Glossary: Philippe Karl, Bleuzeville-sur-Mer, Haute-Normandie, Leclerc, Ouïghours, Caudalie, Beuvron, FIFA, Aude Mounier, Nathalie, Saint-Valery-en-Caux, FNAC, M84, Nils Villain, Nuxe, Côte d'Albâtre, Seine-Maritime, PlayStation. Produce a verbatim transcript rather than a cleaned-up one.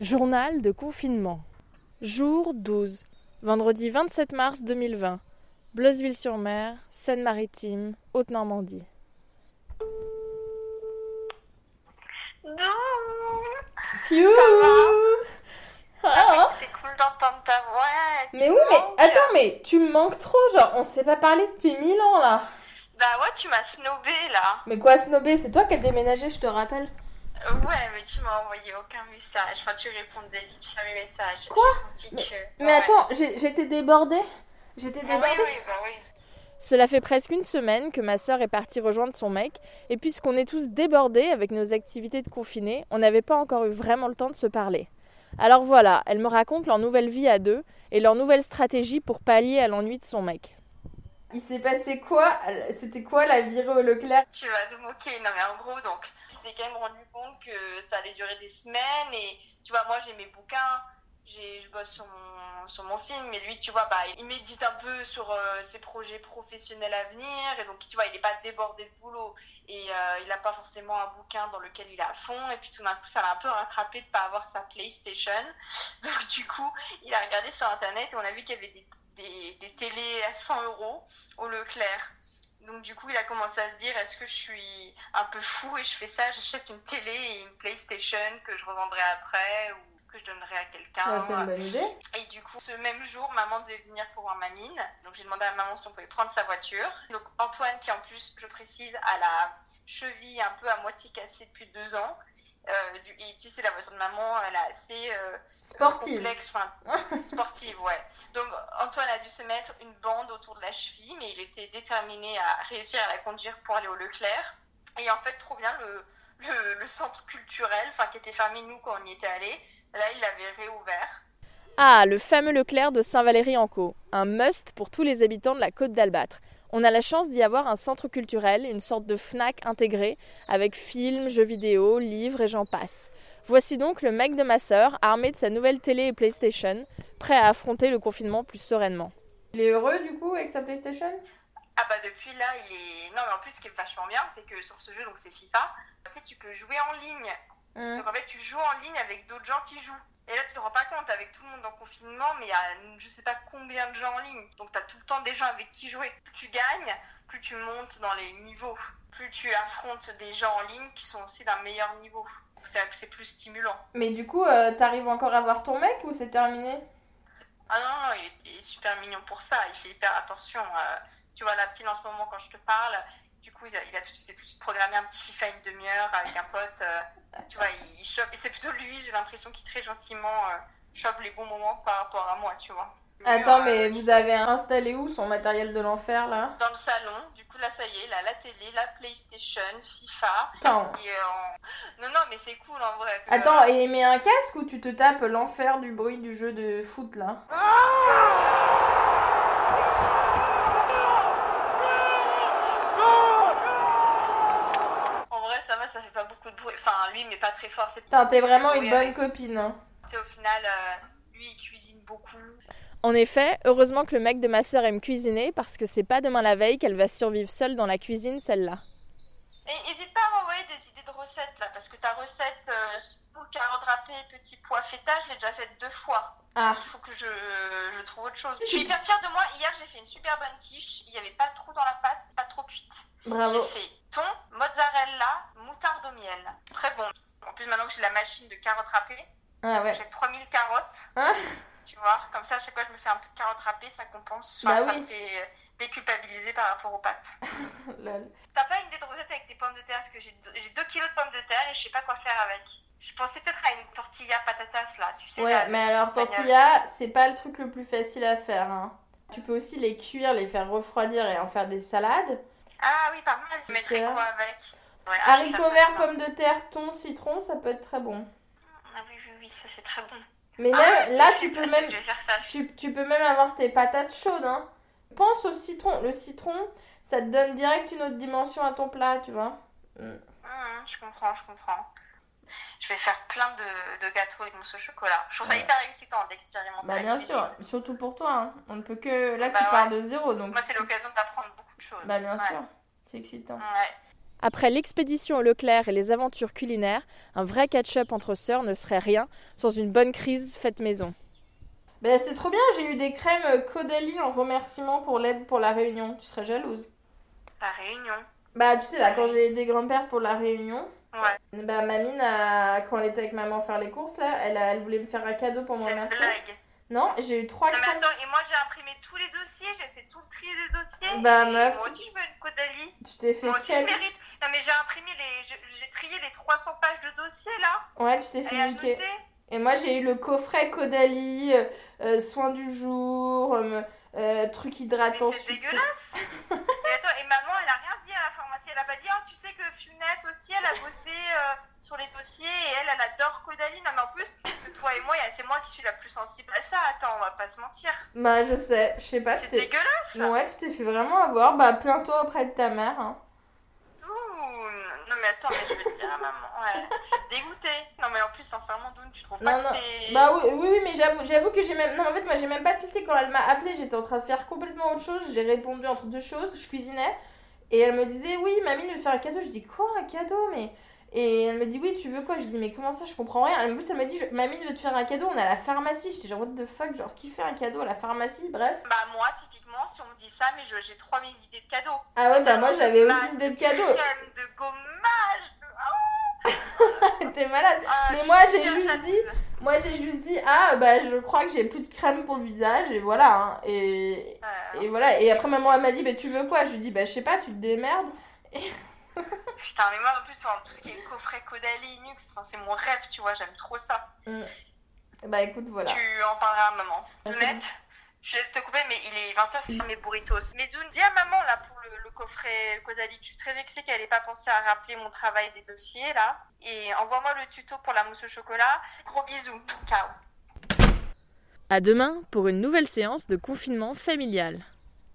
Journal de confinement. Jour douze. Vendredi vingt-sept mars deux mille vingt. Bleuzeville-sur-Mer, Seine-Maritime, Haute-Normandie. Piou. Ça va ah, ah. C'est cool d'entendre ta voix. Mais oui, manques. mais attends, mais tu me manques trop, genre on s'est pas parlé depuis mille ans là. Bah ouais, tu m'as snobé là. Mais quoi snobé? C'est toi qui as déménagé, je te rappelle. Ouais, mais tu m'as envoyé aucun message. Enfin, tu répondais vite à mes messages. Quoi? J'ai senti que... Mais, mais ouais. attends, j'ai, j'étais débordée. J'étais débordée. Ah oui, oui, bah oui. Cela fait presque une semaine que ma sœur est partie rejoindre son mec. Et puisqu'on est tous débordés avec nos activités de confinés, on n'avait pas encore eu vraiment le temps de se parler. Alors voilà, elle me raconte leur nouvelle vie à deux et leur nouvelle stratégie pour pallier à l'ennui de son mec. Il s'est passé quoi? C'était quoi la virée au Leclerc? Tu vas te moquer, non mais en gros, donc... j'ai quand même rendu compte que ça allait durer des semaines et tu vois moi j'ai mes bouquins, j'ai, je bosse sur mon, sur mon film, mais lui tu vois bah il médite un peu sur euh, ses projets professionnels à venir et donc tu vois il n'est pas débordé de boulot et euh, il n'a pas forcément un bouquin dans lequel il est à fond et puis tout d'un coup ça l'a un peu rattrapé de ne pas avoir sa PlayStation, donc du coup il a regardé sur internet et on a vu qu'il y avait des, des, des télés à cent euros au Leclerc. Donc du coup, il a commencé à se dire, est-ce que je suis un peu fou et je fais ça, j'achète une télé et une PlayStation que je revendrai après ou que je donnerai à quelqu'un. Ouais, c'est une bonne idée. Et du coup, ce même jour, maman devait venir pour voir ma mine. Donc j'ai demandé à maman si on pouvait prendre sa voiture. Donc Antoine, qui en plus, je précise, a la cheville un peu à moitié cassée depuis deux ans. Euh, du, et tu sais, la voiture de maman, elle est assez euh, sportive. complexe, sportive, ouais. Donc, Antoine a dû se mettre une bande autour de la cheville, mais il était déterminé à réussir à la conduire pour aller au Leclerc. Et en fait, trop bien, le, le, le centre culturel, enfin, qui était fermé, nous, quand on y était allés, là, il l'avait réouvert. Ah, le fameux Leclerc de Saint-Valery-en-Caux, un must pour tous les habitants de la Côte d'Albâtre. On a la chance d'y avoir un centre culturel, une sorte de FNAC intégrée, avec films, jeux vidéo, livres et j'en passe. Voici donc le mec de ma sœur, armé de sa nouvelle télé et PlayStation, prêt à affronter le confinement plus sereinement. Il est heureux du coup avec sa PlayStation ? Ah bah depuis là, il est... Non mais en plus, ce qui est vachement bien, c'est que sur ce jeu, donc c'est FIFA, tu sais, tu peux jouer en ligne. Mmh. Donc en fait, tu joues en ligne avec d'autres gens qui jouent. Et là, tu te rends pas compte, avec tout le monde en confinement, mais il y a je sais pas combien de gens en ligne. Donc, tu as tout le temps des gens avec qui jouer. Plus tu gagnes, plus tu montes dans les niveaux. Plus tu affrontes des gens en ligne qui sont aussi d'un meilleur niveau. Donc, c'est, c'est plus stimulant. Mais du coup, euh, t'arrives encore à voir ton mec ou c'est terminé? Ah non, non, il est, il est super mignon pour ça. Il fait hyper attention. Euh, tu vois, là, pile en ce moment, quand je te parle, du coup, il a, il a tout, il s'est tout de suite programmé un petit FIFA une demi-heure avec un pote... Euh, Tu vois, il chope, et c'est plutôt lui, j'ai l'impression qu'il très gentiment euh, chope les bons moments par rapport à moi, tu vois. Lui, Attends, euh, mais euh, vous il... avez installé où son matériel de l'enfer, là ? Dans le salon, du coup, là, ça y est, là, la télé, la PlayStation, FIFA. Attends. Et, euh, non, non, mais c'est cool, en vrai. Que, Attends, euh... et mets un casque ou tu te tapes l'enfer du bruit du jeu de foot, là ? Enfin, lui, mais pas très fort. C'est... Tain, t'es vraiment une bonne copine. Hein. Et au final, euh, lui, il cuisine beaucoup. En effet, heureusement que le mec de ma sœur aime cuisiner parce que c'est pas demain la veille qu'elle va survivre seule dans la cuisine, celle-là. Et hésite pas à envoyer des idées de recettes, là, parce que ta recette, euh, carottes râpées, petits pois feta, je l'ai déjà faite deux fois. Ah. Il faut que je, je trouve autre chose. Je suis hyper fière de moi. Hier, j'ai fait une super bonne quiche. Il n'y avait pas de trou dans la pâte, pas trop cuite. Bravo. J'ai fait thon, mozzarella, moutarde au miel. Très bon. En plus, maintenant que j'ai la machine de carottes râpées, ah ouais. j'ai trois mille carottes. Ah. Tu vois, comme ça, à chaque fois, je me fais un peu de carottes râpées, ça compense. Bah enfin, oui. Ça me fait déculpabiliser par rapport aux pâtes. T'as pas une idée de recette avec des pommes de terre? Parce que j'ai deux kilos de pommes de terre et je sais pas quoi faire avec. Je pensais peut-être à une tortilla patatas, là, tu sais. Ouais, là, mais alors, espagnol. Tortilla, c'est pas le truc le plus facile à faire. Hein. Tu peux aussi les cuire, les faire refroidir et en faire des salades. Ah oui, pas mal. Je mettrais quoi avec? Ouais, haricots verts, pommes de terre, thon, citron, ça peut être très bon. Ah oui, oui, oui, ça c'est très bon. Mais ah, même, là, tu peux même, tu, tu peux même avoir tes patates chaudes. Hein. Pense au citron. Le citron, ça te donne direct une autre dimension à ton plat, tu vois. Mm. Mmh, je comprends, je comprends. Je vais faire plein de, de gâteaux avec mousse au chocolat. Je trouve ça ouais. hyper excitant d'expérimenter. Bah bien sûr, cuisine. Surtout pour toi. Hein. On ne peut que... Là, bah, tu ouais. pars de zéro. Donc... Moi, c'est l'occasion d'apprendre beaucoup de choses. Bah bien ouais. sûr, c'est excitant. Ouais. Après l'expédition Leclerc et les aventures culinaires, un vrai catch-up entre sœurs ne serait rien sans une bonne crise faite maison. Ben, c'est trop bien, j'ai eu des crèmes Caudalie en remerciement pour l'aide pour la réunion. Tu serais jalouse. La réunion? Bah tu sais là, quand j'ai aidé grand-père pour la réunion, ouais. Bah mamine, a... quand elle était avec maman faire les courses, là, elle, a... elle voulait me faire un cadeau pour me remercier. Blague. Non, j'ai eu trois crèmes. Non mais attends, et moi j'ai imprimé tous les dossiers, j'ai fait tout le tri des dossiers. Bah meuf. Moi aussi je veux une Caudalie. Tu t'es fait moi quel... aussi je mérite. Non mais j'ai imprimé, les... j'ai... j'ai trié les trois cents pages de dossiers là. Ouais, tu t'es fait et niquer. Et moi, j'ai eu le coffret Caudalie, euh, euh, soins du jour, euh, euh, truc hydratant. Mais c'est dégueulasse. Et attends, et maman, elle a rien dit à la pharmacie. Elle a pas dit, oh, tu sais que Funette aussi, elle a bossé euh, sur les dossiers et elle, elle adore Caudalie. Non, mais en plus, toi et moi, c'est moi qui suis la plus sensible à ça. Attends, on va pas se mentir. Bah, je sais, je sais pas. C'est t'es... dégueulasse. Ouais, tu t'es fait vraiment avoir. Bah, plains-toi auprès de ta mère, hein. Non mais attends, mais je vais te dire à maman, ouais, je suis dégoûtée. Non mais en plus, sincèrement, Doune, tu trouves non, pas non. que c'est... Bah oui, oui, mais j'avoue, j'avoue que j'ai même... Non, en fait, moi, j'ai même pas tilté quand elle m'a appelée. J'étais en train de faire complètement autre chose. J'ai répondu entre deux choses. Je cuisinais. Et elle me disait, oui, mamie, je vais faire un cadeau. Je dis, quoi, un cadeau mais... Et elle me dit, oui, tu veux quoi? Je dis, mais comment ça, je comprends rien. En plus, elle me dit, mamie, je veux te faire un cadeau. On est à la pharmacie. J'étais genre, what the fuck, genre, qui fait un cadeau à la pharmacie? Bref. Bah moi, typiquement, si on me dit ça, mais je, j'ai trois mille idées de cadeaux. Ah ouais, bah moi, j'avais aucune idée de cadeaux. De gommage. T'es malade. Euh, mais moi j'ai juste dit, moi j'ai juste dit, ah bah je crois que j'ai plus de crème pour le visage et voilà. Hein. Et, euh... et voilà. Et après maman elle m'a dit, bah tu veux quoi? Je lui dis, bah je sais pas, tu te démerdes. Et... Putain mais moi en plus hein, tout ce qui est coffret Caudalie, Nuxe, enfin, c'est mon rêve, tu vois, j'aime trop ça. Mm. Bah écoute voilà. Tu en parleras à maman. Honnête, je vais te couper mais il est vingt heures, c'est mm. mes burritos. Mais Doune, dis à maman là pour le, le coffret Caudalie, je suis très vexée qu'elle ait pas pensé à rappeler mon travail des dossiers là. Et envoie-moi le tuto pour la mousse au chocolat. Gros bisous, ciao. À demain pour une nouvelle séance de confinement familial.